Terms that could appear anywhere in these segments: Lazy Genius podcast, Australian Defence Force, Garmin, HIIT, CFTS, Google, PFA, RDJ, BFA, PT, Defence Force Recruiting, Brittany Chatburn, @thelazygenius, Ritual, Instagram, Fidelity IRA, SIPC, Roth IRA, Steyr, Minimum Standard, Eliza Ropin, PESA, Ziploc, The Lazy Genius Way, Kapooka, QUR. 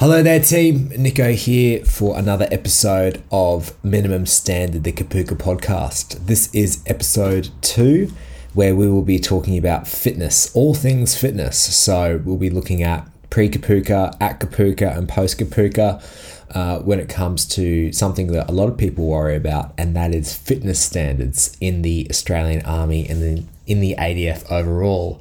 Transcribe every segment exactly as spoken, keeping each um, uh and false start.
Hello there team, Nico here for another episode of Minimum Standard, the Kapooka podcast. This is episode two, where we will be talking about fitness, all things fitness. So we'll be looking at pre-Kapooka, at Kapooka and post-Kapooka uh, when it comes to something that a lot of people worry about, and that is fitness standards in the Australian Army and in, in the A D F overall.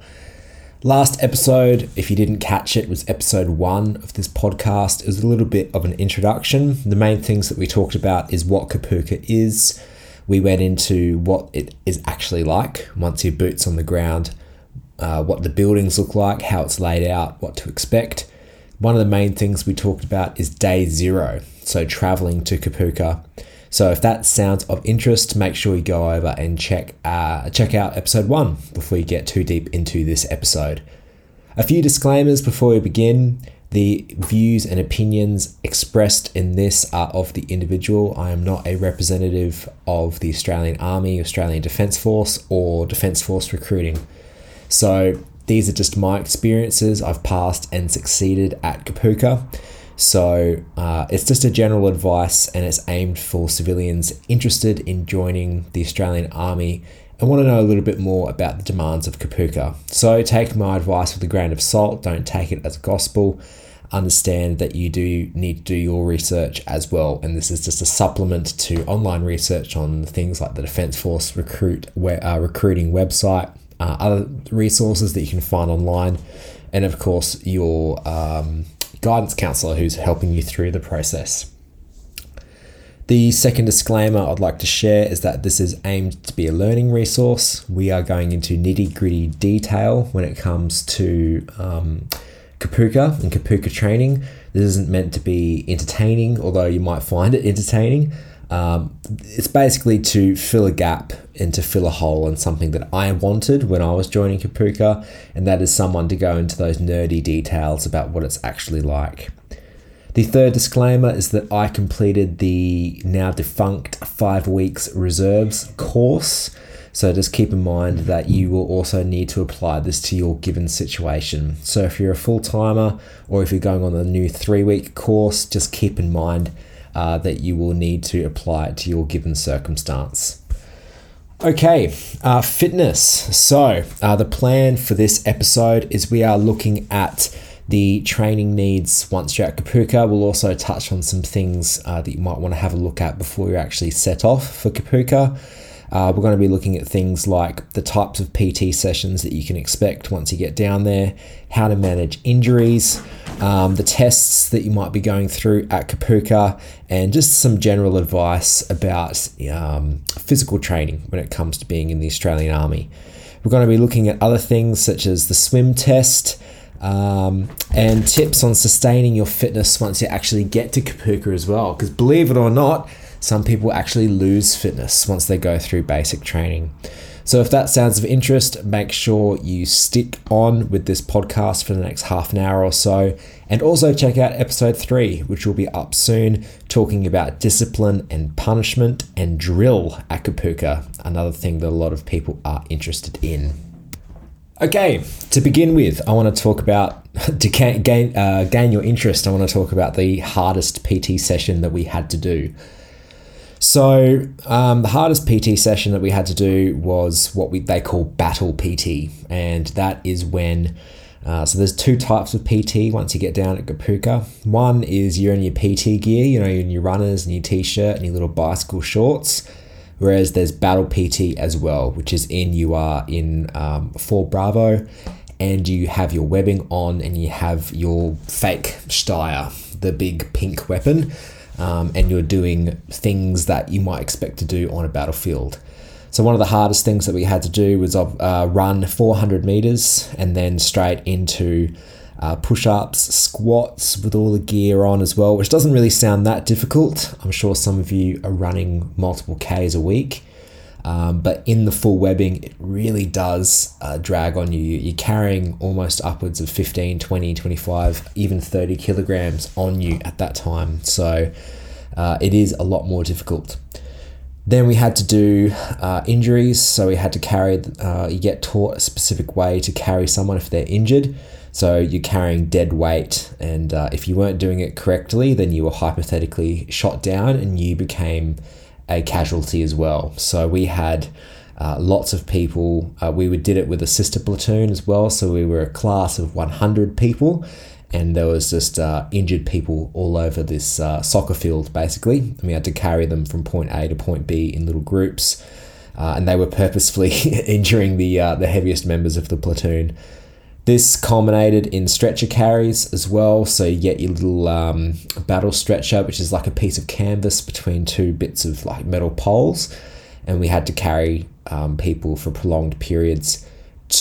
Last episode, if you didn't catch it, was episode one of this podcast. It was a little bit of an introduction. The main things that we talked about is what Kapooka is. We went into what it is actually like once your boots on the ground, uh, what the buildings look like, how it's laid out, what to expect. One of the main things we talked about is day zero, so traveling to Kapooka. So if that sounds of interest, make sure you go over and check uh, check out episode one before you get too deep into this episode. A few disclaimers before we begin. The views and opinions expressed in this are of the individual. I am not a representative of the Australian Army, Australian Defence Force, or Defence Force Recruiting. So these are just my experiences. I've passed and succeeded at Kapooka. So uh, it's just a general advice, and it's aimed for civilians interested in joining the Australian Army and want to know a little bit more about the demands of Kapooka. So take my advice with a grain of salt, don't take it as gospel. Understand that you do need to do your research as well, and this is just a supplement to online research on things like the Defence Force recruit uh, recruiting website, uh, other resources that you can find online, and of course your... Um, guidance counsellor who's helping you through the process. The second disclaimer I'd like to share is that this is aimed to be a learning resource. We are going into nitty-gritty detail when it comes to um, Kapooka and Kapooka training. This isn't meant to be entertaining, although you might find it entertaining. Um, it's basically to fill a gap and to fill a hole in something that I wanted when I was joining Kapooka, and that is someone to go into those nerdy details about what it's actually like. The third disclaimer is that I completed the now defunct five weeks reserves course, so just keep in mind that you will also need to apply this to your given situation. So if you're a full-timer or if you're going on a new three-week course, just keep in mind Uh, that you will need to apply to your given circumstance. Okay, uh, fitness. So uh, the plan for this episode is we are looking at the training needs once you're at Kapooka. We'll also touch on some things uh, that you might want to have a look at before you actually set off for Kapooka. Uh, we're going to be looking at things like the types of P T sessions that you can expect once you get down there, how to manage injuries, um, the tests that you might be going through at Kapooka, and just some general advice about um, physical training when it comes to being in the Australian Army. We're going to be looking at other things such as the swim test, Um, and tips on sustaining your fitness once you actually get to Kapooka as well. Because believe it or not, some people actually lose fitness once they go through basic training. So if that sounds of interest, make sure you stick on with this podcast for the next half an hour or so. And also check out episode three, which will be up soon, talking about discipline and punishment and drill at Kapooka, another thing that a lot of people are interested in. Okay, to begin with, I want to talk about, to gain, uh, gain your interest, I want to talk about the hardest P T session that we had to do. So um, the hardest P T session that we had to do was what we they call battle P T, and that is when, uh, so there's two types of P T once you get down at Kapooka. One is you're in your P T gear, you know, you're in your runners and your t-shirt and your little bicycle shorts. Whereas there's battle P T as well, which is in, you are in um, four Bravo, and you have your webbing on and you have your fake Steyr, the big pink weapon, um, and you're doing things that you might expect to do on a battlefield. So one of the hardest things that we had to do was uh, run four hundred meters and then straight into Uh, push-ups, squats with all the gear on as well, which doesn't really sound that difficult. I'm sure some of you are running multiple Ks a week, um, but in the full webbing, it really does uh, drag on you. You're carrying almost upwards of fifteen, twenty, twenty-five, even thirty kilograms on you at that time. So uh, it is a lot more difficult. Then we had to do uh, injuries. So we had to carry, uh, you get taught a specific way to carry someone if they're injured. So you're carrying dead weight, and uh, if you weren't doing it correctly, then you were hypothetically shot down and you became a casualty as well. So we had uh, lots of people. Uh, we did it with a sister platoon as well. So we were a class of one hundred people, and there was just uh, injured people all over this uh, soccer field, basically. And we had to carry them from point A to point B in little groups. Uh, and they were purposefully injuring the uh, the heaviest members of the platoon. This culminated in stretcher carries as well. So you get your little um, battle stretcher, which is like a piece of canvas between two bits of like metal poles. And we had to carry um, people for prolonged periods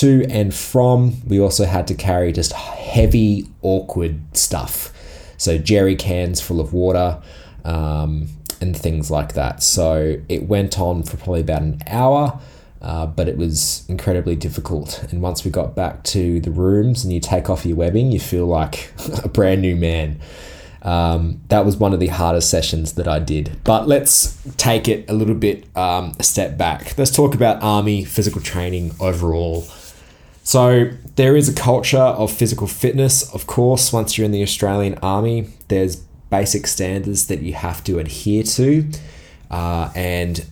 to and from. We also had to carry just heavy, awkward stuff. So jerry cans full of water, um, and things like that. So it went on for probably about an hour, uh, but it was incredibly difficult. And once we got back to the rooms and you take off your webbing, you feel like a brand new man. Um, that was one of the hardest sessions that I did. But let's take it a little bit um, a step back. Let's talk about Army physical training overall. So there is a culture of physical fitness, of course. Once you're in the Australian Army, there's basic standards that you have to adhere to, uh, and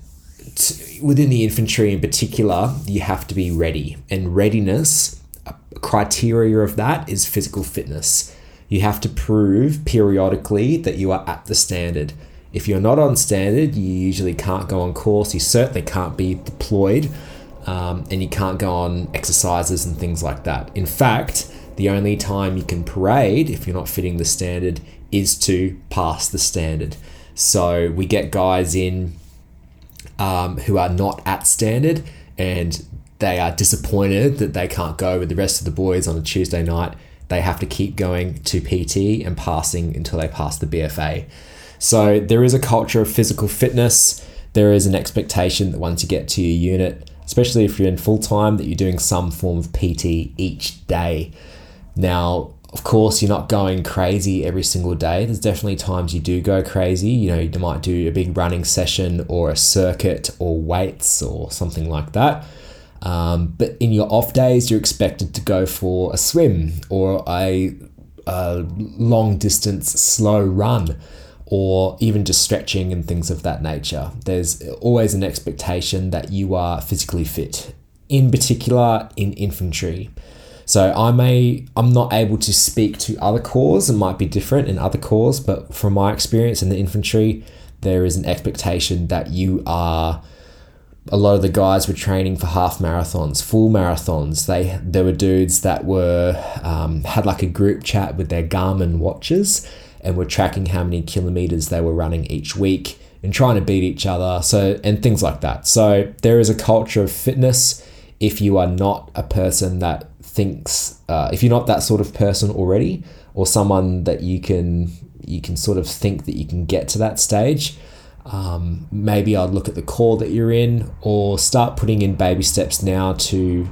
t- within the infantry in particular, you have to be ready. And readiness, a criteria of that is physical fitness. You have to prove periodically that you are at the standard. If you're not on standard, you usually can't go on course. You certainly can't be deployed, um, and you can't go on exercises and things like that. In fact, the only time you can parade if you're not fitting the standard is to pass the standard. So we get guys in um, who are not at standard, and they are disappointed that they can't go with the rest of the boys on a Tuesday night. They have to keep going to P T and passing until they pass the B F A. So there is a culture of physical fitness. There is an expectation that once you get to your unit, especially if you're in full time, that you're doing some form of P T each day. Now, of course, you're not going crazy every single day. There's definitely times you do go crazy. You know, you might do a big running session or a circuit or weights or something like that. Um, but in your off days, you're expected to go for a swim or a, a long distance slow run, or even just stretching and things of that nature. There's always an expectation that you are physically fit, in particular in infantry. So I may, I'm not able to speak to other corps. It might be different in other corps, but from my experience in the infantry, there is an expectation that you are, a lot of the guys were training for half marathons, full marathons. They, there were dudes that were, um, had like a group chat with their Garmin watches and were tracking how many kilometers they were running each week and trying to beat each other. So, and things like that. So there is a culture of fitness. If you are not a person that thinks, uh, if you're not that sort of person already, or someone that you can you can sort of think that you can get to that stage, um, maybe I'd look at the corps that you're in, or start putting in baby steps now to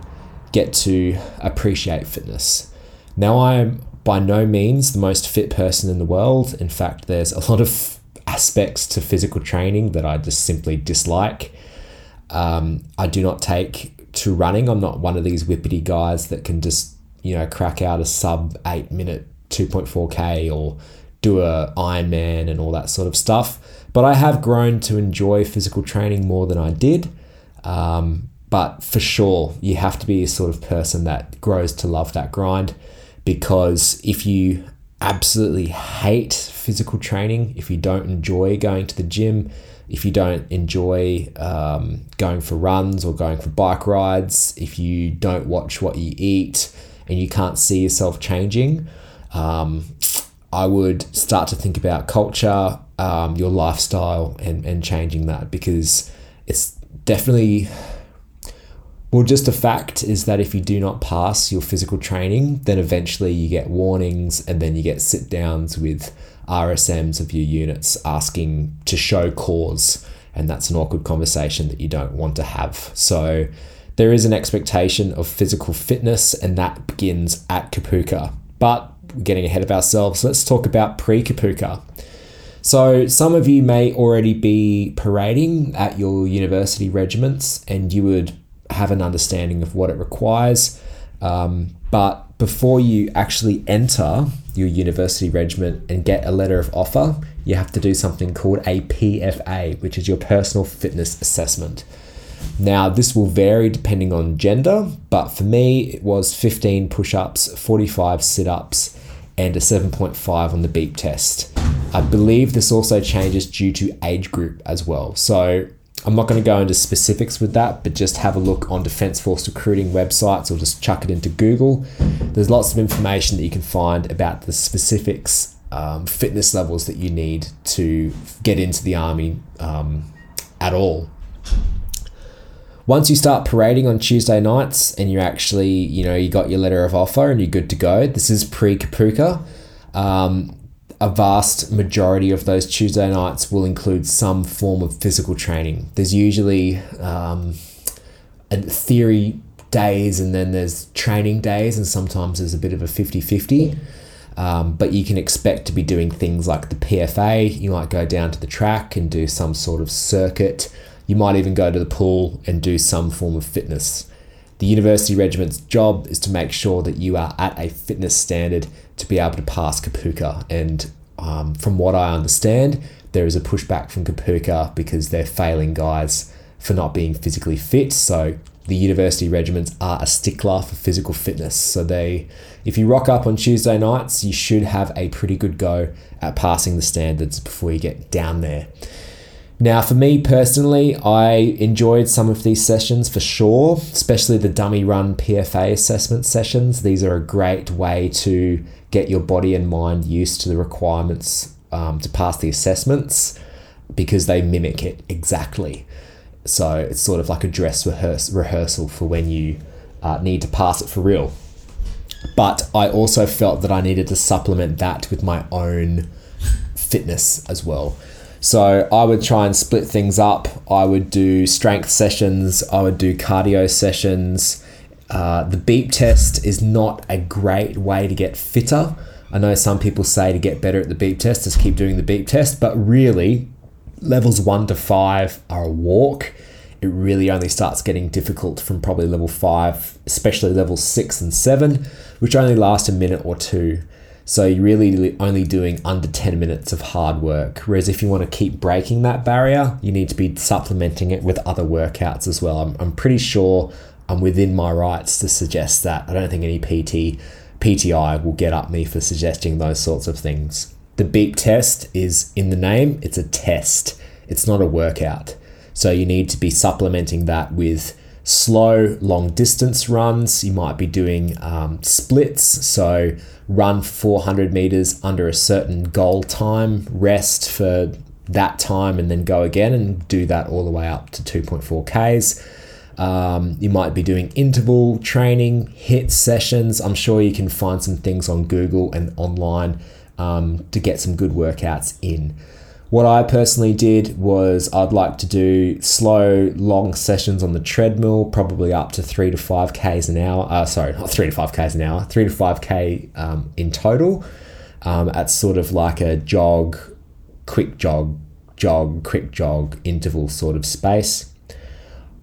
get to appreciate fitness. Now, I'm by no means the most fit person in the world. In fact, there's a lot of aspects to physical training that I just simply dislike. Um, I do not take to running. I'm not one of these whippity guys that can just, you know, crack out a sub eight minute two point four K or do a Ironman and all that sort of stuff. But I have grown to enjoy physical training more than I did. Um, but for sure, you have to be a sort of person that grows to love that grind, because if you absolutely hate physical training, if you don't enjoy going to the gym, if you don't enjoy um, going for runs or going for bike rides, if you don't watch what you eat and you can't see yourself changing, um, I would start to think about culture, um, your lifestyle, and, and changing that, because it's definitely, well, just a fact is that if you do not pass your physical training, then eventually you get warnings, and then you get sit downs with R S Ms of your units asking to show cause, and that's an awkward conversation that you don't want to have. So there is an expectation of physical fitness, and that begins at Kapooka. But we're getting ahead of ourselves. Let's talk about pre-Kapooka. So some of you may already be parading at your university regiments, and you would have an understanding of what it requires, um, but before you actually enter your university regiment and get a letter of offer, you have to do something called a P F A, which is your personal fitness assessment. Now, this will vary depending on gender, but for me, it was fifteen push-ups, forty-five sit-ups, and a seven point five on the beep test. I believe this also changes due to age group as well. So I'm not going to go into specifics with that, but just have a look on Defence Force Recruiting websites or just chuck it into Google. There's lots of information that you can find about the specifics, um, fitness levels that you need to get into the Army um, at all. Once you start parading on Tuesday nights and you're actually, you know, you got your letter of offer and you're good to go, this is pre-Kapooka. Um, a vast majority of those Tuesday nights will include some form of physical training. There's usually um, a theory days and then there's training days, and sometimes there's a bit of a fifty-fifty. Um, but you can expect to be doing things like the P F A. You might go down to the track and do some sort of circuit. You might even go to the pool and do some form of fitness. The university regiment's job is to make sure that you are at a fitness standard to be able to pass Kapooka. And um, from what I understand, there is a pushback from Kapooka because they're failing guys for not being physically fit. So the university regiments are a stickler for physical fitness. So they, if you rock up on Tuesday nights, you should have a pretty good go at passing the standards before you get down there. Now, for me personally, I enjoyed some of these sessions for sure, especially the dummy run P F A assessment sessions. These are a great way to get your body and mind used to the requirements um, to pass the assessments, because they mimic it exactly. So it's sort of like a dress rehearse, rehearsal for when you uh, need to pass it for real. But I also felt that I needed to supplement that with my own fitness as well. So I would try and split things up. I would do strength sessions. I would do cardio sessions. Uh, the beep test is not a great way to get fitter. I know some people say to get better at the beep test, just keep doing the beep test, but really levels one to five are a walk. It really only starts getting difficult from probably level five, especially level six and seven, which only last a minute or two. So you're really only doing under ten minutes of hard work. Whereas if you want to keep breaking that barrier, you need to be supplementing it with other workouts as well. I'm, I'm pretty sure I'm within my rights to suggest that. I don't think any P T, P T I will get up me for suggesting those sorts of things. The beep test is in the name. It's a test. It's not a workout. So you need to be supplementing that with slow, long distance runs. You might be doing um, splits. So run four hundred meters under a certain goal time, rest for that time, and then go again and do that all the way up to two point four kays. Um, you might be doing interval training, HIIT sessions. I'm sure you can find some things on Google and online um, to get some good workouts in. What I personally did was I'd like to do slow, long sessions on the treadmill, probably up to three to five Ks an hour. Uh, sorry, not three to five Ks an hour, three to five K um, in total um, at sort of like a jog, quick jog, jog, quick jog interval sort of space.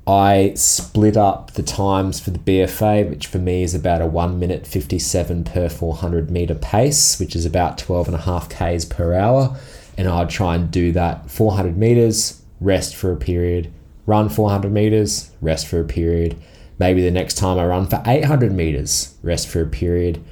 I split up the times for the B F A, which for me is about a one minute fifty-seven per four hundred meter pace, which is about twelve and a half kays per hour. And I'd try and do that four hundred meters, rest for a period, run four hundred meters, rest for a period. Maybe the next time I run for eight hundred meters, rest for a period,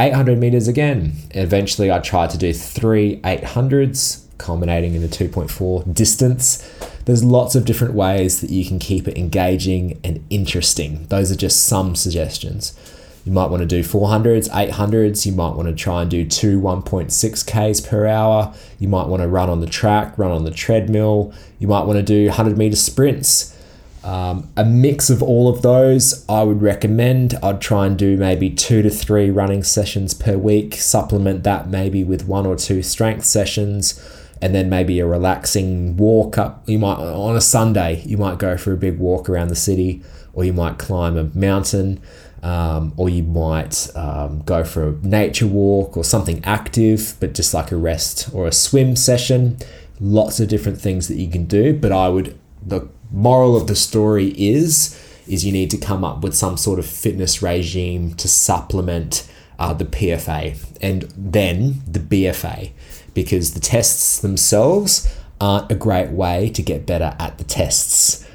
eight hundred meters again. And eventually I tried to do three eight hundreds, culminating in a two point four distance. There's lots of different ways that you can keep it engaging and interesting. Those are just some suggestions. You might want to do four hundreds, eight hundreds. You might want to try and do two one point six kays per hour. You might want to run on the track, run on the treadmill. You might want to do one hundred meter sprints. Um, a mix of all of those I would recommend. I'd try and do maybe two to three running sessions per week. Supplement that maybe with one or two strength sessions, and then maybe a relaxing walk up. You might, on a Sunday, you might go for a big walk around the city, or you might climb a mountain. Um, or you might um, go for a nature walk or something active, but just like a rest or a swim session. Lots of different things that you can do. But I would, the moral of the story is is you need to come up with some sort of fitness regime to supplement uh, the P F A and then the B F A, because the tests themselves aren't a great way to get better at the tests.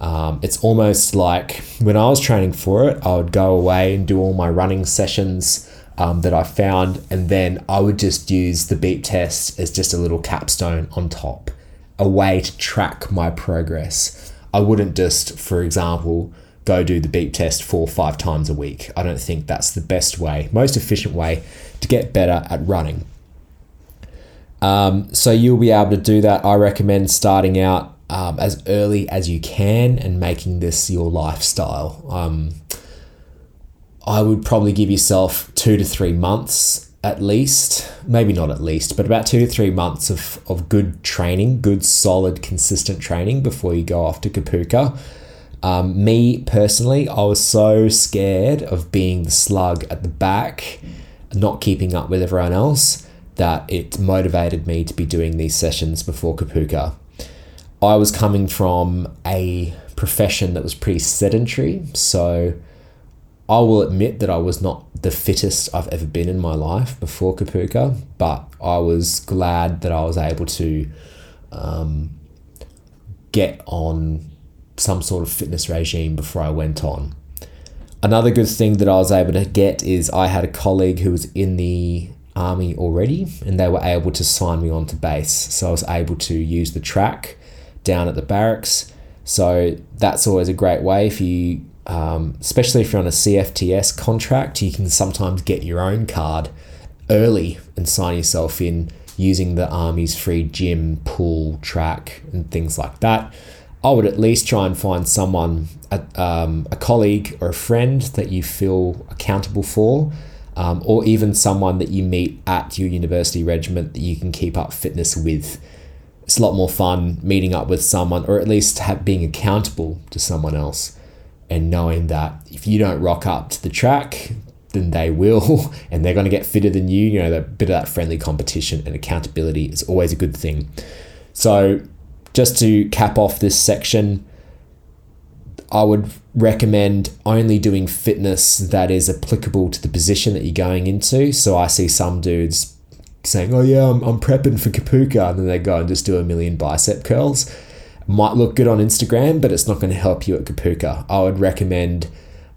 Um, it's almost like when I was training for it, I would go away and do all my running sessions um, that I found, and then I would just use the beep test as just a little capstone on top, a way to track my progress. I wouldn't just, for example, go do the beep test four or five times a week. I don't think that's the best way, most efficient way to get better at running. Um, so you'll be able to do that. I recommend starting out Um, as early as you can and making this your lifestyle. Um, I would probably give yourself two to three months at least, maybe not at least, but about two to three months of, of good training, good, solid, consistent training before you go off to Kapooka. Um, me personally, I was so scared of being the slug at the back, not keeping up with everyone else, that it motivated me to be doing these sessions before Kapooka. I was coming from a profession that was pretty sedentary, so I will admit that I was not the fittest I've ever been in my life before Kapooka, but I was glad that I was able to um, get on some sort of fitness regime before I went on. Another good thing that I was able to get is I had a colleague who was in the army already, and they were able to sign me on to base, so I was able to use the track down at the barracks. So that's always a great way for you, um, especially if you're on a C F T S contract, you can sometimes get your own card early and sign yourself in using the army's free gym, pool, track and things like that. I would at least try and find someone, um, a colleague or a friend that you feel accountable for, um, or even someone that you meet at your university regiment that you can keep up fitness with. It's a lot more fun meeting up with someone, or at least have, being accountable to someone else and knowing that if you don't rock up to the track, then they will, and they're going to get fitter than you. You know, that bit of that friendly competition and accountability is always a good thing. So just to cap off this section, I would recommend only doing fitness that is applicable to the position that you're going into. So I see some dudes saying, oh yeah, I'm, I'm prepping for Kapooka, and then they go and just do a million bicep curls. Might look good on Instagram, but it's not going to help you at Kapooka. I would recommend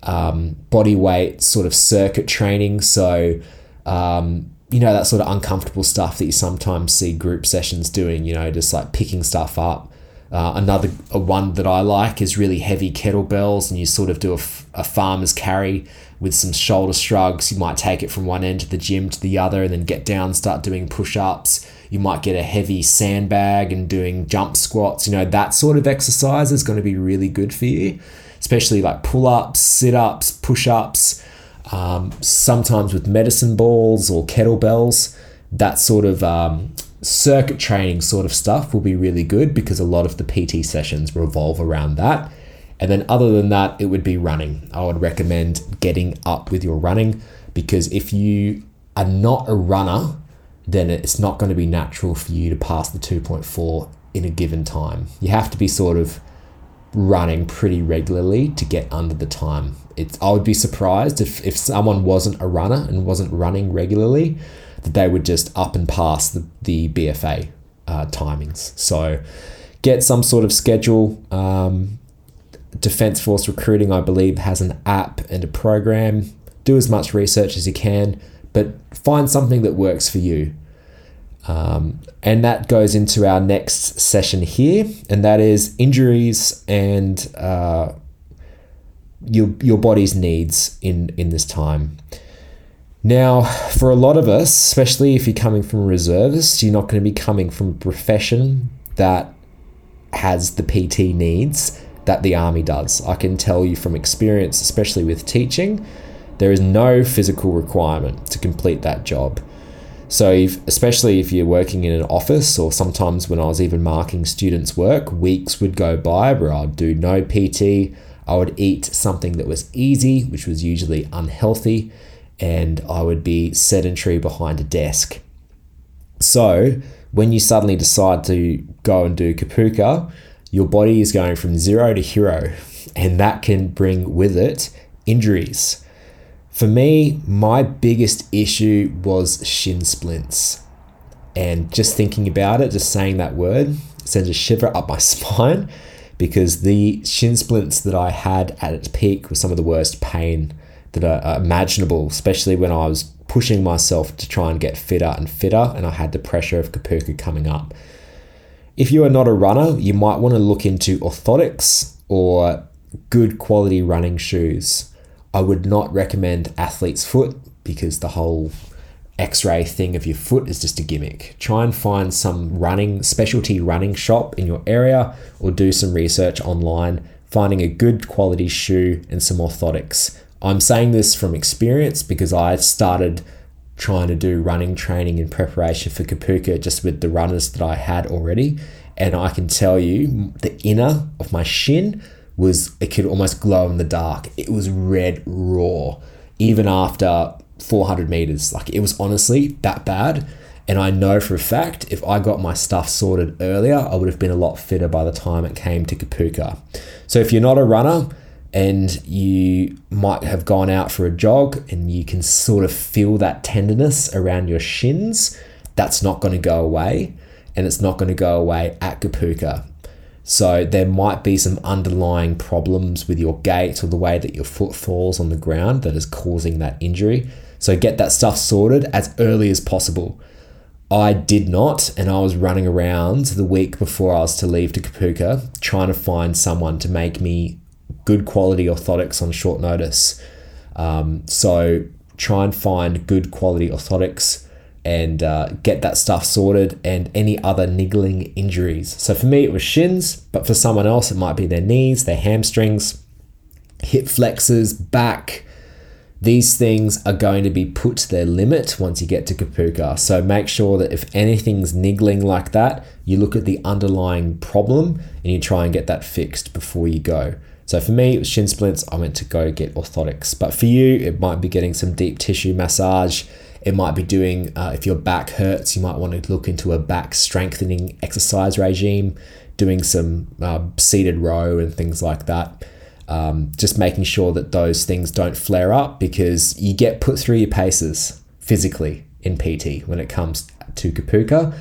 um, body weight sort of circuit training. So, um, you know, that sort of uncomfortable stuff that you sometimes see group sessions doing, you know, just like picking stuff up. Uh, another a one that I like is really heavy kettlebells, and you sort of do a, a farmer's carry with some shoulder shrugs. You might take it from one end of the gym to the other and then get down and start doing push-ups. You might get a heavy sandbag and doing jump squats. You know, that sort of exercise is going to be really good for you, especially like pull-ups, sit-ups, push-ups, um, sometimes with medicine balls or kettlebells. That sort of um, circuit training sort of stuff will be really good, because a lot of the P T sessions revolve around that. And then other than that, it would be running. I would recommend getting up with your running, because if you are not a runner, then it's not going to be natural for you to pass the two point four in a given time. You have to be sort of running pretty regularly to get under the time. It's, I would be surprised if, if someone wasn't a runner and wasn't running regularly, that they would just up and pass the, the B F A uh, timings. So get some sort of schedule. Um, Defence Force Recruiting, I believe, has an app and a program. Do as much research as you can, but find something that works for you. Um, and that goes into our next session here, and that is injuries and uh, your your body's needs in, in this time. Now, for a lot of us, especially if you're coming from reservists, you're not going to be coming from a profession that has the P T needs that the army does. I can tell you from experience, especially with teaching, there is no physical requirement to complete that job. So if, especially if you're working in an office, or sometimes when I was even marking students' work, weeks would go by where I'd do no P T. I would eat something that was easy, which was usually unhealthy, and I would be sedentary behind a desk. So when you suddenly decide to go and do Kapooka, your body is going from zero to hero and that can bring with it injuries. For me, my biggest issue was shin splints. And just thinking about it, just saying that word, sends a shiver up my spine, because the shin splints that I had at its peak were some of the worst pain that are imaginable, especially when I was pushing myself to try and get fitter and fitter, and I had the pressure of Kapooka coming up. If you are not a runner, you might want to look into orthotics or good quality running shoes. I would not recommend athlete's foot, because the whole x-ray thing of your foot is just a gimmick. Try and find some running specialty running shop in your area, or do some research online, finding a good quality shoe and some orthotics. I'm saying this from experience because I started trying to do running training in preparation for Kapooka just with the runners that I had already, and I can tell you the inner of my shin was, it could almost glow in the dark. It was red raw, even after four hundred meters. Like, it was honestly that bad. And I know for a fact, if I got my stuff sorted earlier, I would have been a lot fitter by the time it came to Kapooka. So if you're not a runner, and you might have gone out for a jog and you can sort of feel that tenderness around your shins, that's not going to go away, and it's not going to go away at Kapooka. So there might be some underlying problems with your gait or the way that your foot falls on the ground that is causing that injury. So get that stuff sorted as early as possible. I did not, and I was running around the week before I was to leave to Kapooka trying to find someone to make me good quality orthotics on short notice. Um, so try and find good quality orthotics and uh, get that stuff sorted, and any other niggling injuries. So for me, it was shins, but for someone else, it might be their knees, their hamstrings, hip flexors, back. These things are going to be put to their limit once you get to Kapooka. So make sure that if anything's niggling like that, you look at the underlying problem and you try and get that fixed before you go. So for me, it was shin splints. I went to go get orthotics. But for you, it might be getting some deep tissue massage. It might be doing, uh, if your back hurts, you might want to look into a back strengthening exercise regime, doing some uh, seated row and things like that. Um, just making sure that those things don't flare up, because you get put through your paces physically in P T when it comes to Kapooka.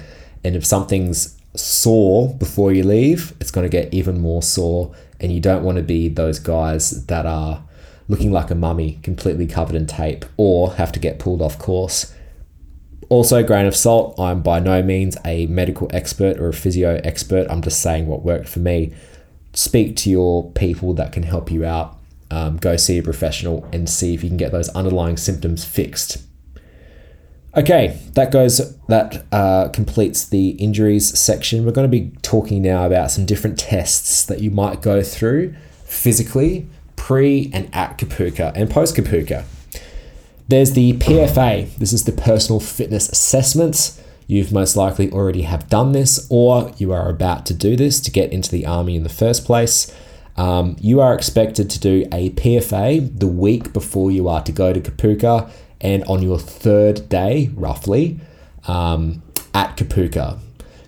And if something's sore before you leave, it's going to get even more sore. And you don't want to be those guys that are looking like a mummy, completely covered in tape, or have to get pulled off course. Also, grain of salt, I'm by no means a medical expert or a physio expert. I'm just saying what worked for me. Speak to your people that can help you out. Um, go see a professional and see if you can get those underlying symptoms fixed. Okay, that goes. That uh, completes the injuries section. We're going to be talking now about some different tests that you might go through physically pre and at Kapooka and post Kapooka. There's the P F A. This is the Personal Fitness Assessment. You've most likely already have done this, or you are about to do this to get into the army in the first place. Um, you are expected to do a P F A the week before you are to go to Kapooka, and on your third day, roughly, um, at Kapooka.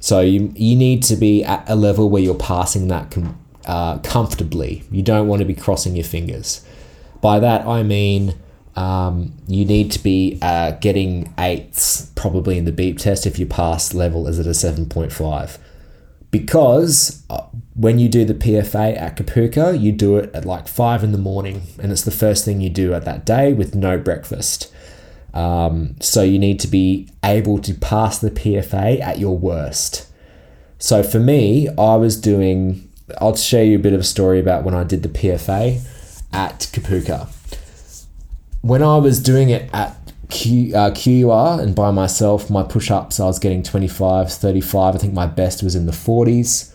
So you you need to be at a level where you're passing that com- uh, comfortably. You don't want to be crossing your fingers. By that, I mean um, you need to be uh, getting eights, probably in the beep test, if your pass level is at a seven point five. Because when you do the P F A at Kapooka, you do it at like five in the morning, and it's the first thing you do at that day with no breakfast. Um, so you need to be able to pass the P F A at your worst. So for me, I was doing, I'll share you a bit of a story about when I did the P F A at Kapooka. When I was doing it at Q, uh, Q U R and by myself, my push-ups, I was getting twenty-five, thirty-five. I think my best was in the forties.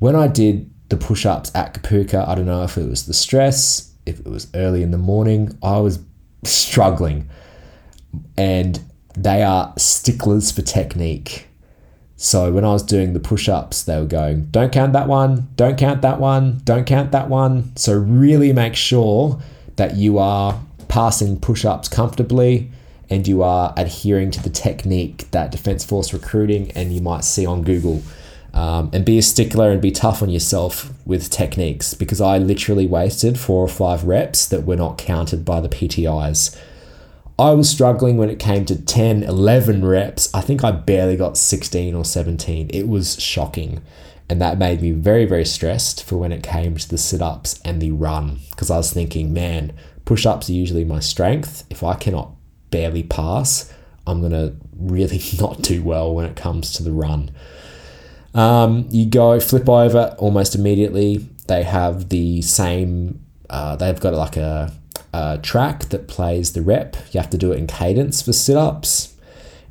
When I did the push-ups at Kapooka, I don't know if it was the stress, if it was early in the morning, I was struggling. And they are sticklers for technique. So when I was doing the push-ups, they were going, don't count that one, don't count that one, don't count that one. So really make sure that you are passing push-ups comfortably and you are adhering to the technique that Defence Force Recruiting and you might see on Google um, and be a stickler and be tough on yourself with techniques, because I literally wasted four or five reps that were not counted by the P T Is. I was struggling when it came to ten, eleven reps. I think I barely got sixteen or seventeen. It was shocking. And that made me very, very stressed for when it came to the sit-ups and the run, because I was thinking, man, push-ups are usually my strength. If I cannot barely pass, I'm going to really not do well when it comes to the run. Um, you go flip over almost immediately. They have the same, uh, they've got like a, a track that plays the rep. You have to do it in cadence for sit-ups.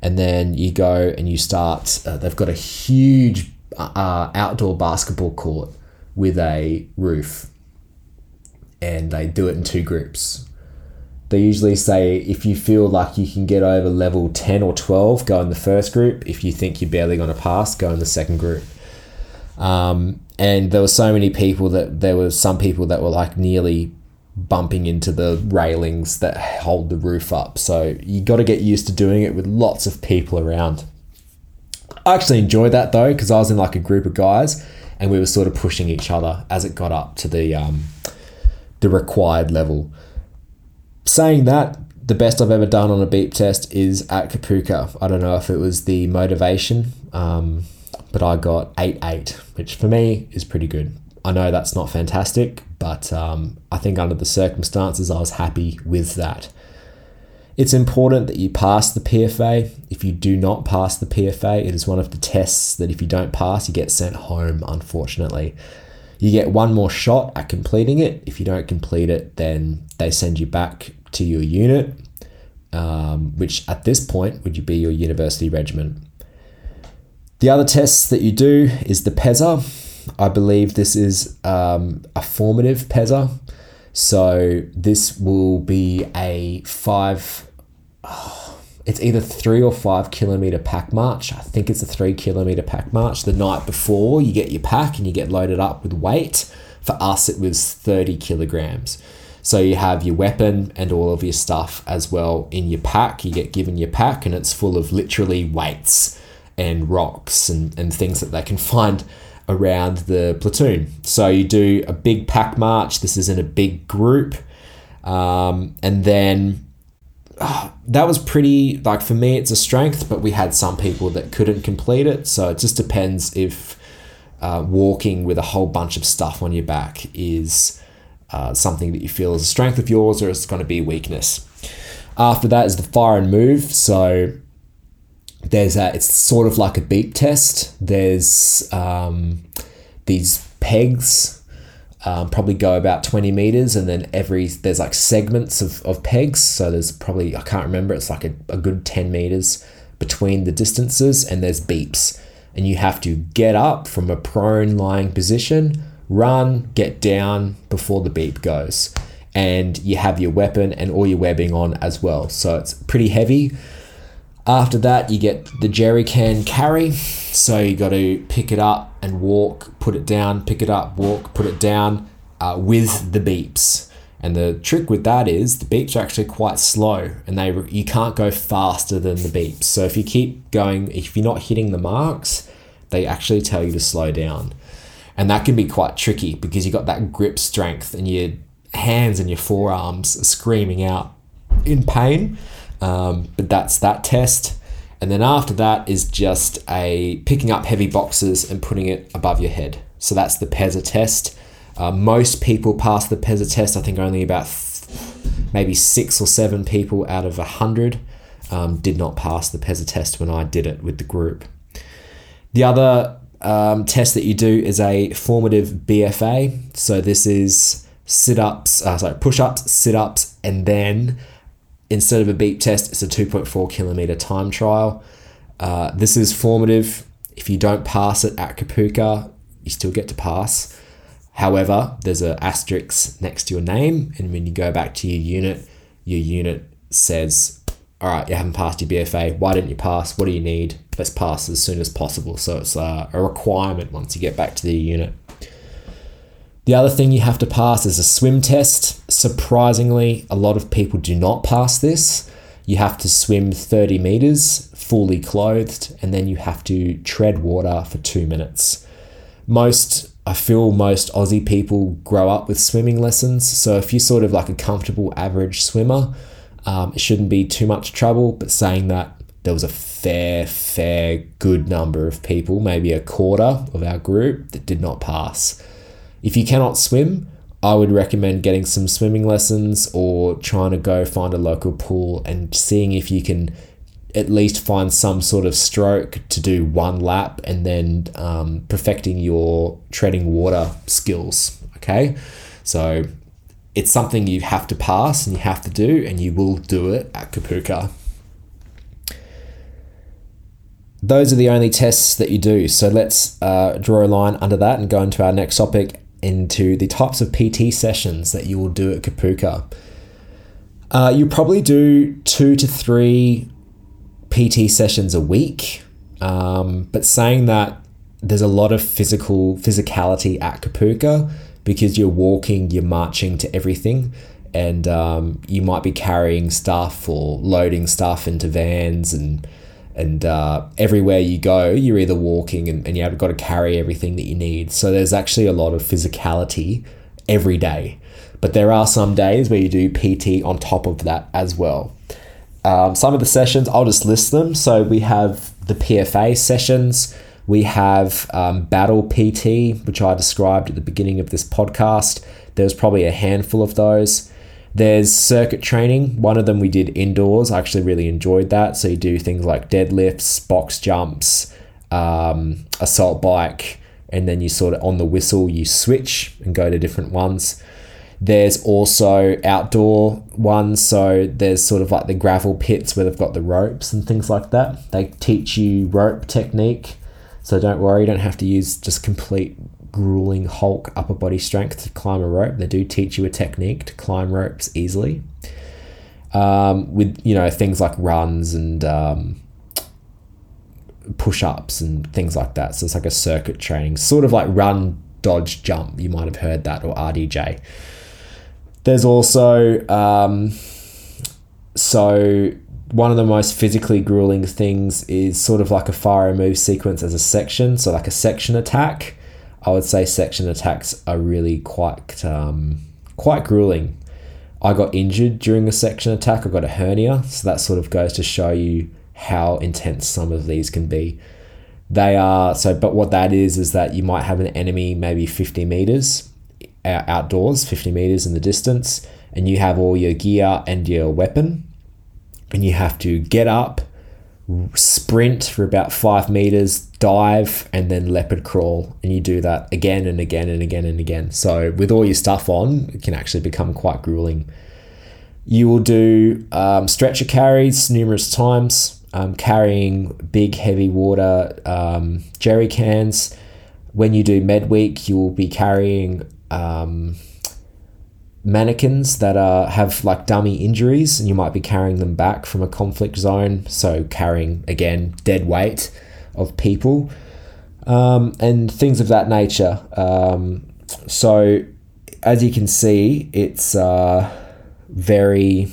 And then you go and you start, uh, they've got a huge Uh, outdoor basketball court with a roof, and they do it in two groups. They usually say if you feel like you can get over level ten or twelve, go in the first group. If you think you're barely going to pass, go in the second group. Um, and there were so many people that there were some people that were like nearly bumping into the railings that hold the roof up. So you got to get used to doing it with lots of people around. I actually enjoyed that though, because I was in like a group of guys and we were sort of pushing each other as it got up to the um, the required level. Saying that, the best I've ever done on a beep test is at Kapooka. I don't know if it was the motivation, um, but I got eight eight, which for me is pretty good. I know that's not fantastic, but um, I think under the circumstances, I was happy with that. It's important that you pass the P F A. If you do not pass the P F A, it is one of the tests that if you don't pass, you get sent home, unfortunately. You get one more shot at completing it. If you don't complete it, then they send you back to your unit, um, which at this point would be your university regiment. The other tests that you do is the PESA. I believe this is um, a formative PESA. So this will be a five, oh, it's either three or five kilometer pack march. I think it's a three kilometer pack march. The night before you get your pack and you get loaded up with weight. For us, it was thirty kilograms. So you have your weapon and all of your stuff as well in your pack. You get given your pack and it's full of literally weights and rocks and, and things that they can find around the platoon. So you do a big pack march. This is in a big group. Um, and then oh, that was pretty, like for me, it's a strength, but we had some people that couldn't complete it. So it just depends if uh, walking with a whole bunch of stuff on your back is uh, something that you feel is a strength of yours or it's going to be a weakness. After that is the fire and move. So There's a, it's sort of like a beep test. There's um, these pegs, um, probably go about twenty meters, and then every, there's like segments of, of pegs. So there's probably, I can't remember, it's like a, a good ten meters between the distances, and there's beeps. And you have to get up from a prone lying position, run, get down before the beep goes. And you have your weapon and all your webbing on as well. So it's pretty heavy. After that, you get the jerry can carry. So you got to pick it up and walk, put it down, pick it up, walk, put it down uh, with the beeps. And the trick with that is the beeps are actually quite slow, and they you can't go faster than the beeps. So if you keep going, if you're not hitting the marks, they actually tell you to slow down. And that can be quite tricky because you got that grip strength and your hands and your forearms are screaming out in pain. Um, but that's that test. And then after that is just a picking up heavy boxes and putting it above your head. So that's the PESA test. Uh, most people pass the PESA test. I think only about th- maybe six or seven people out of a hundred um, did not pass the PESA test when I did it with the group. The other um, test that you do is a formative B F A. So this is sit-ups, uh, sorry, push-ups, sit-ups, and then instead of a beep test, it's a two point four kilometer time trial. Uh, this is formative. If you don't pass it at Kapooka, you still get to pass. However, there's an asterisk next to your name. And when you go back to your unit, your unit says, all right, you haven't passed your B F A. Why didn't you pass? What do you need? Let's pass as soon as possible. So it's a requirement once you get back to the unit. The other thing you have to pass is a swim test. Surprisingly, a lot of people do not pass this. You have to swim thirty meters fully clothed, and then you have to tread water for two minutes. Most, I feel most Aussie people grow up with swimming lessons. So if you're sort of like a comfortable average swimmer, um, it shouldn't be too much trouble. But saying that, there was a fair, fair good number of people, maybe a quarter of our group, that did not pass. If you cannot swim, I would recommend getting some swimming lessons or trying to go find a local pool and seeing if you can at least find some sort of stroke to do one lap, and then um, perfecting your treading water skills, okay? So it's something you have to pass and you have to do, and you will do it at Kapooka. Those are the only tests that you do. So let's uh, draw a line under that and go into our next topic, into the types of P T sessions that you will do at Kapooka. Uh, you probably do two to three P T sessions a week. Um, but saying that, there's a lot of physical physicality at Kapooka, because you're walking, you're marching to everything. And um, you might be carrying stuff or loading stuff into vans, and And uh, everywhere you go, you're either walking and, and you've got to carry everything that you need. So there's actually a lot of physicality every day. But there are some days where you do P T on top of that as well. Um, some of the sessions, I'll just list them. So we have the P F A sessions. We have um, battle P T, which I described at the beginning of this podcast. There's probably a handful of those. There's circuit training. One of them we did indoors. I actually really enjoyed that. So you do things like deadlifts, box jumps, um, assault bike, and then you sort of on the whistle, you switch and go to different ones. There's also outdoor ones. So there's sort of like the gravel pits where they've got the ropes and things like that. They teach you rope technique. So don't worry, you don't have to use just complete grueling Hulk upper body strength to climb a rope. They do teach you a technique to climb ropes easily, um, with, you know, things like runs and um, push-ups and things like that. So it's like a circuit training, sort of like run, dodge, jump. You might have heard that, or R D J. There's also, um, so one of the most physically grueling things is sort of like a fire and move sequence as a section. So like a section attack. I would say section attacks are really quite um, quite grueling. I got injured during a section attack. I got a hernia. So that sort of goes to show you how intense some of these can be. They are, so, but what that is, is that you might have an enemy maybe fifty meters outdoors, fifty meters in the distance, and you have all your gear and your weapon, and you have to get up, sprint for about five meters, dive, and then leopard crawl. And you do that again and again and again and again. So with all your stuff on, it can actually become quite grueling. You will do um, stretcher carries numerous times, um, carrying big heavy water um, jerry cans. When you do med week, you will be carrying um, mannequins that are have like dummy injuries, and you might be carrying them back from a conflict zone. So carrying, again, dead weight of people, um, and things of that nature. Um, so as you can see, it's uh, very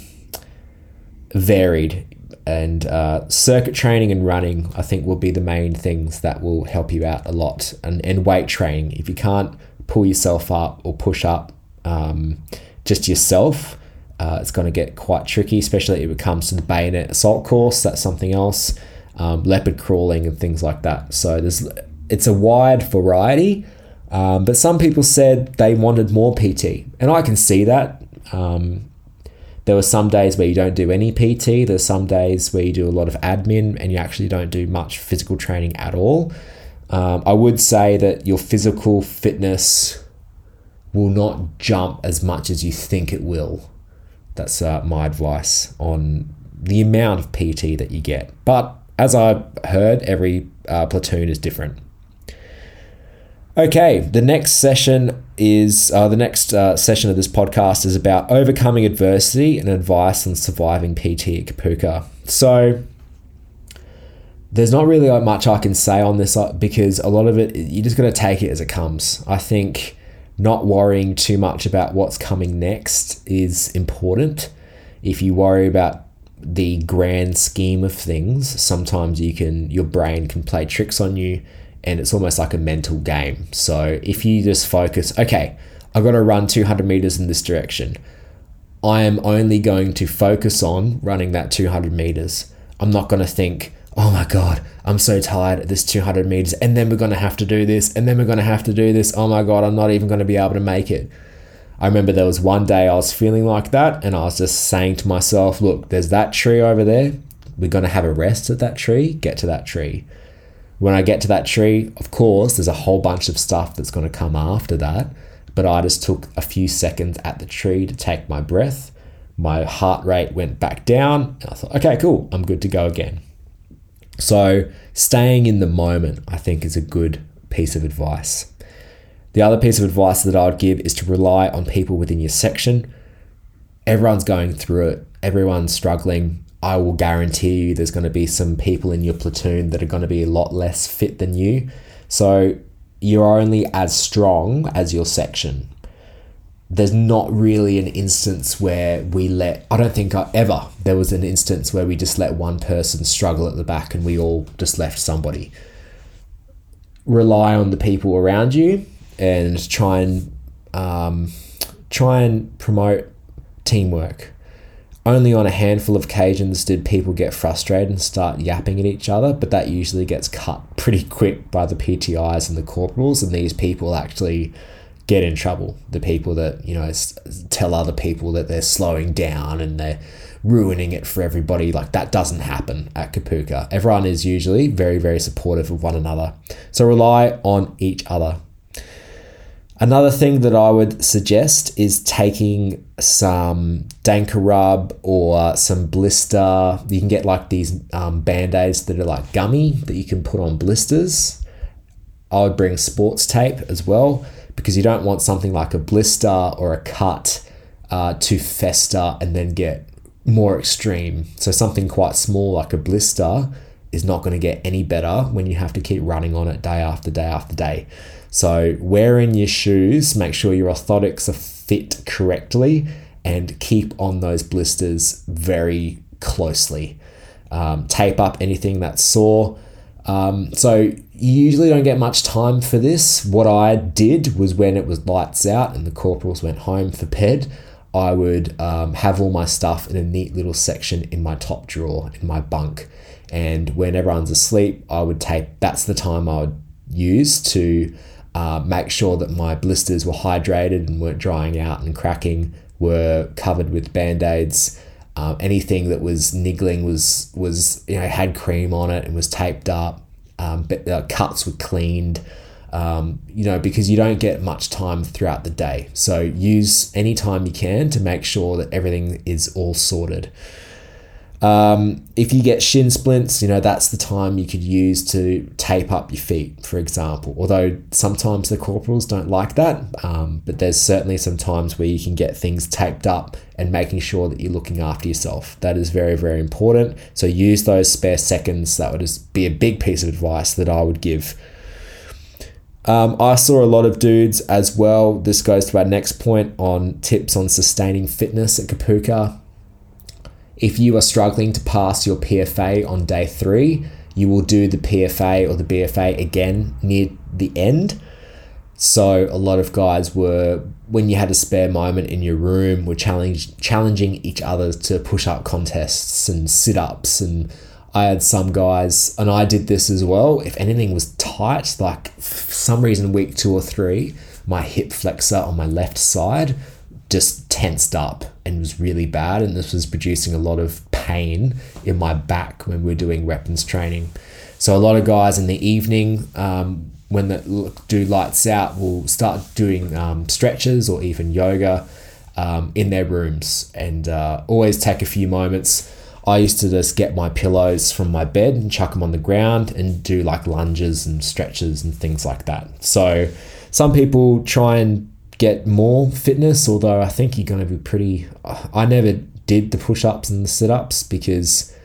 varied, and uh, circuit training and running, I think, will be the main things that will help you out a lot, and, and weight training. If you can't pull yourself up or push up Um, just yourself, uh, it's going to get quite tricky, especially if it comes to the bayonet assault course. That's something else. Um, leopard crawling and things like that. So there's, it's a wide variety, um, but some people said they wanted more P T, and I can see that. Um, there were some days where you don't do any P T. There's some days where you do a lot of admin and you actually don't do much physical training at all. Um, I would say that your physical fitness will not jump as much as you think it will. That's uh, my advice on the amount of P T that you get. But as I've heard, every uh, platoon is different. Okay, the next session is uh, the next uh, session of this podcast is about overcoming adversity and advice on surviving P T at Kapooka. So there's not really much I can say on this, because a lot of it, you're just going to take it as it comes. I think not worrying too much about what's coming next is important. If you worry about the grand scheme of things, sometimes you can, your brain can play tricks on you, and it's almost like a mental game. So if you just focus, okay, I've got to run two hundred meters in this direction. I am only going to focus on running that two hundred meters. I'm not going to think, oh my God, I'm so tired at this two hundred meters. And then we're going to have to do this. And then we're going to have to do this. Oh my God, I'm not even going to be able to make it. I remember there was one day I was feeling like that, and I was just saying to myself, look, there's that tree over there. We're going to have a rest at that tree. Get to that tree. When I get to that tree, of course, there's a whole bunch of stuff that's going to come after that. But I just took a few seconds at the tree to take my breath. My heart rate went back down. And I thought, okay, cool. I'm good to go again. So staying in the moment, I think, is a good piece of advice. The other piece of advice that I would give is to rely on people within your section. Everyone's going through it. Everyone's struggling. I will guarantee you there's going to be some people in your platoon that are going to be a lot less fit than you. So you're only as strong as your section. There's not really an instance where we let, I don't think I ever, there was an instance where we just let one person struggle at the back and we all just left somebody. Rely on the people around you and try and, um, try and promote teamwork. Only on a handful of occasions did people get frustrated and start yapping at each other, but that usually gets cut pretty quick by the P T Is and the corporals, and these people actually get in trouble. The people that, you know, tell other people that they're slowing down and they're ruining it for everybody. Like, that doesn't happen at Kapooka. Everyone is usually very, very supportive of one another. So rely on each other. Another thing that I would suggest is taking some Danker rub or some blister. You can get like these um, band-aids that are like gummy that you can put on blisters. I would bring sports tape as well, because you don't want something like a blister or a cut uh, to fester and then get more extreme. So something quite small like a blister is not going to get any better when you have to keep running on it day after day after day. So wearing your shoes, make sure your orthotics are fit correctly, and keep on those blisters very closely. Um, tape up anything that's sore. Um, so you usually don't get much time for this. What I did was, when it was lights out and the corporals went home for P E D, I would um, have all my stuff in a neat little section in my top drawer, in my bunk. And when everyone's asleep, I would tape, that's the time I would use to uh, make sure that my blisters were hydrated and weren't drying out and cracking, were covered with Band-Aids. Um, anything that was niggling was, was, you know, had cream on it and was taped up. Um, but the cuts were cleaned, um, you know, because you don't get much time throughout the day. So use any time you can to make sure that everything is all sorted. Um, if you get shin splints, you know, that's the time you could use to tape up your feet, for example. Although sometimes the corporals don't like that, um, but there's certainly some times where you can get things taped up and making sure that you're looking after yourself. That is very, very important. So use those spare seconds. That would just be a big piece of advice that I would give. Um, I saw a lot of dudes as well. This goes to our next point on tips on sustaining fitness at Kapooka. If you are struggling to pass your P F A on day three, you will do the P F A or the B F A again near the end. So a lot of guys were, when you had a spare moment in your room, were challenge, challenging each other to push-up contests and sit-ups. And I had some guys, and I did this as well, if anything was tight, like for some reason week two or three, my hip flexor on my left side just tensed up and was really bad, and this was producing a lot of pain in my back when we were doing weapons training. So a lot of guys in the evening, um, when the do lights out, will start doing um, stretches or even yoga um, in their rooms, and uh, always take a few moments. I used to just get my pillows from my bed and chuck them on the ground and do like lunges and stretches and things like that. So some people try and get more fitness, although I think you're going to be pretty, I never did the push-ups and the sit-ups because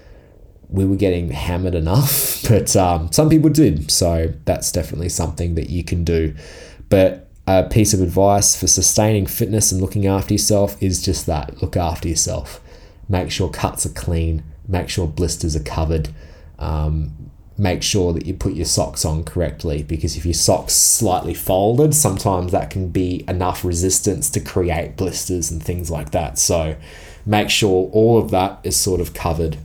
we were getting hammered enough, but um, some people did, so that's definitely something that you can do. But a piece of advice for sustaining fitness and looking after yourself is just that, look after yourself. make sure cuts are clean, make sure blisters are covered, um, make sure that you put your socks on correctly, because if your socks slightly folded, sometimes that can be enough resistance to create blisters and things like that. So make sure all of that is sort of covered.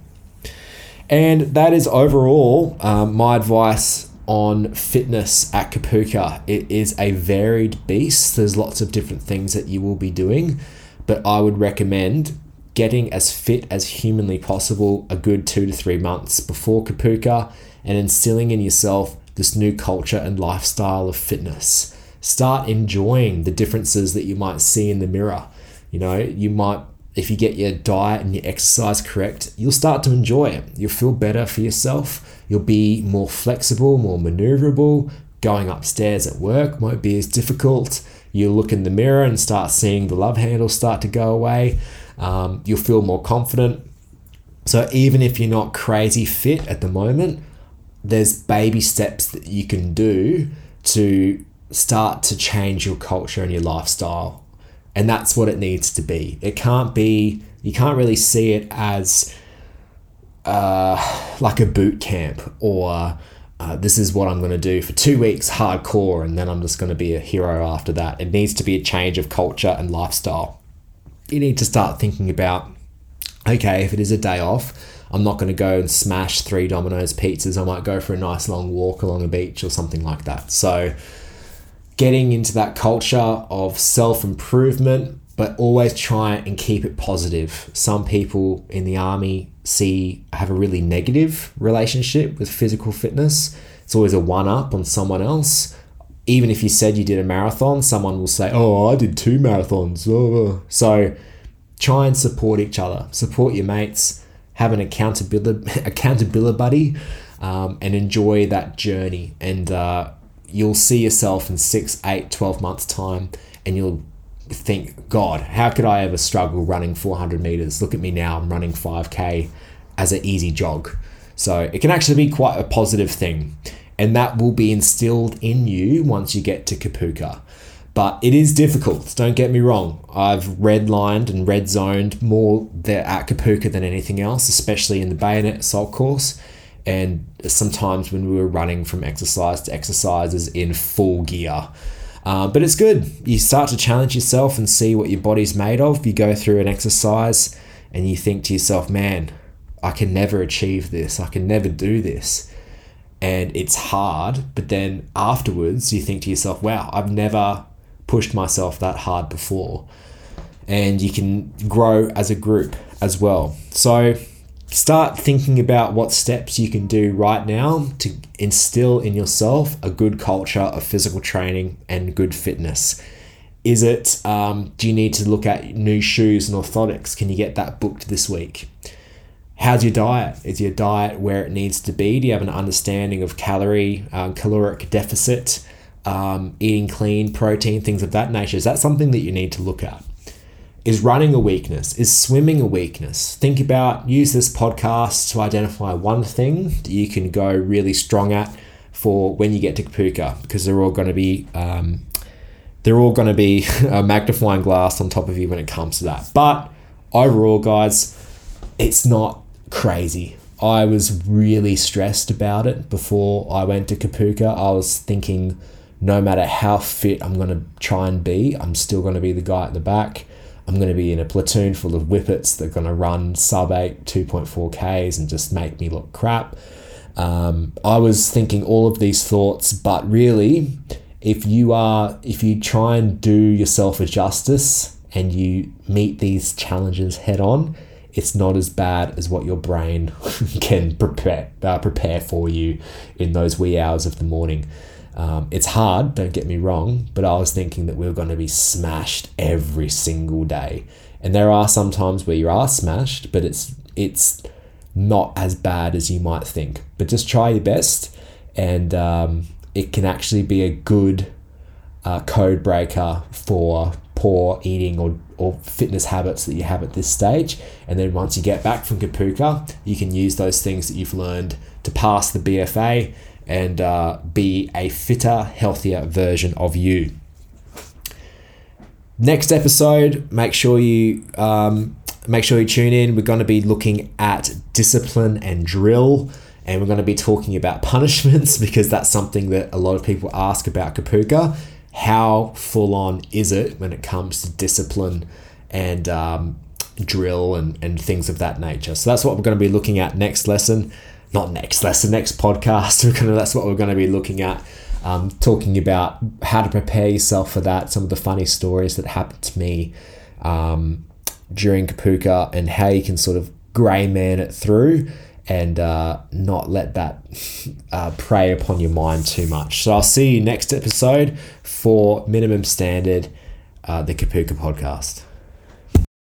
And that is overall um, my advice on fitness at Kapooka. It is a varied beast. There's lots of different things that you will be doing, but I would recommend getting as fit as humanly possible a good two to three months before Kapooka and instilling in yourself this new culture and lifestyle of fitness. Start enjoying the differences that you might see in the mirror. You know, you might, if you get your diet and your exercise correct, you'll start to enjoy it. You'll feel better for yourself. You'll be more flexible, more maneuverable. Going upstairs at work won't be as difficult. You look in the mirror and start seeing the love handle start to go away. Um, you'll feel more confident. So even if you're not crazy fit at the moment, there's baby steps that you can do to start to change your culture and your lifestyle. And that's what it needs to be. It can't be, you can't really see it as uh, like a boot camp or uh, this is what I'm going to do for two weeks hardcore and then I'm just going to be a hero after that. It needs to be a change of culture and lifestyle. You need to start thinking about, okay, if it is a day off, I'm not going to go and smash three Domino's pizzas. I might go for a nice long walk along a beach or something like that. So getting into that culture of self-improvement, but always try and keep it positive. Some people in the army see, have a really negative relationship with physical fitness. It's always a one-up on someone else. Even if you said you did a marathon, someone will say, oh, I did two marathons. Oh. So try and support each other. Support your mates. Have an accountability, accountability buddy, um, and enjoy that journey. And, uh, you'll see yourself in six, eight, twelve months time and you'll think, God, how could I ever struggle running four hundred meters? Look at me now, I'm running five K as an easy jog. So it can actually be quite a positive thing, and that will be instilled in you once you get to Kapooka. But it is difficult, don't get me wrong. I've red-lined and red-zoned more there at Kapooka than anything else, especially in the bayonet assault course. And sometimes when we were running from exercise to exercises in full gear. Uh, but it's good. You start to challenge yourself and see what your body's made of. You go through an exercise and you think to yourself, man, I can never achieve this. I can never do this. And it's hard. But then afterwards you think to yourself, wow, I've never pushed myself that hard before. And you can grow as a group as well. So start thinking about what steps you can do right now to instill in yourself a good culture of physical training and good fitness. Is it, um, do you need to look at new shoes and orthotics? Can you get that booked this week? How's your diet? Is your diet where it needs to be? Do you have an understanding of calorie, um, caloric deficit, um, eating clean, protein, things of that nature? Is that something that you need to look at? Is running a weakness? Is swimming a weakness? Think about, use this podcast to identify one thing that you can go really strong at for when you get to Kapooka, because they're all going to be, um, they're all going to be a magnifying glass on top of you when it comes to that. But overall, guys, it's not crazy. I was really stressed about it before I went to Kapooka. I was thinking, no matter how fit I'm going to try and be, I'm still going to be the guy at the back. I'm going to be in a platoon full of whippets that are going to run sub eight two point four Ks and just make me look crap. Um, I was thinking all of these thoughts, but really, if you are, if you try and do yourself a justice and you meet these challenges head on, it's not as bad as what your brain can prepare uh, prepare for you in those wee hours of the morning. Um, it's hard, don't get me wrong, but I was thinking that we were going to be smashed every single day. And there are some times where you are smashed, but it's it's not as bad as you might think. But just try your best, and um, it can actually be a good uh, code breaker for poor eating or, or fitness habits that you have at this stage. And then once you get back from Kapooka, you can use those things that you've learned to pass the B F A and uh, be a fitter, healthier version of you. Next episode, make sure you um, Make sure you tune in. We're going to be looking at discipline and drill, and we're going to be talking about punishments, because that's something that a lot of people ask about Kapooka. How full on is it when it comes to discipline and um, drill and, and things of that nature? So that's what we're going to be looking at next lesson. Not next lesson, next podcast. We're gonna, that's what we're going to be looking at. Um, talking about how to prepare yourself for that, some of the funny stories that happened to me um, during Kapooka, and how you can sort of grey man it through and uh, not let that uh, prey upon your mind too much. So I'll see you next episode for Minimum Standard, uh, the Kapooka podcast.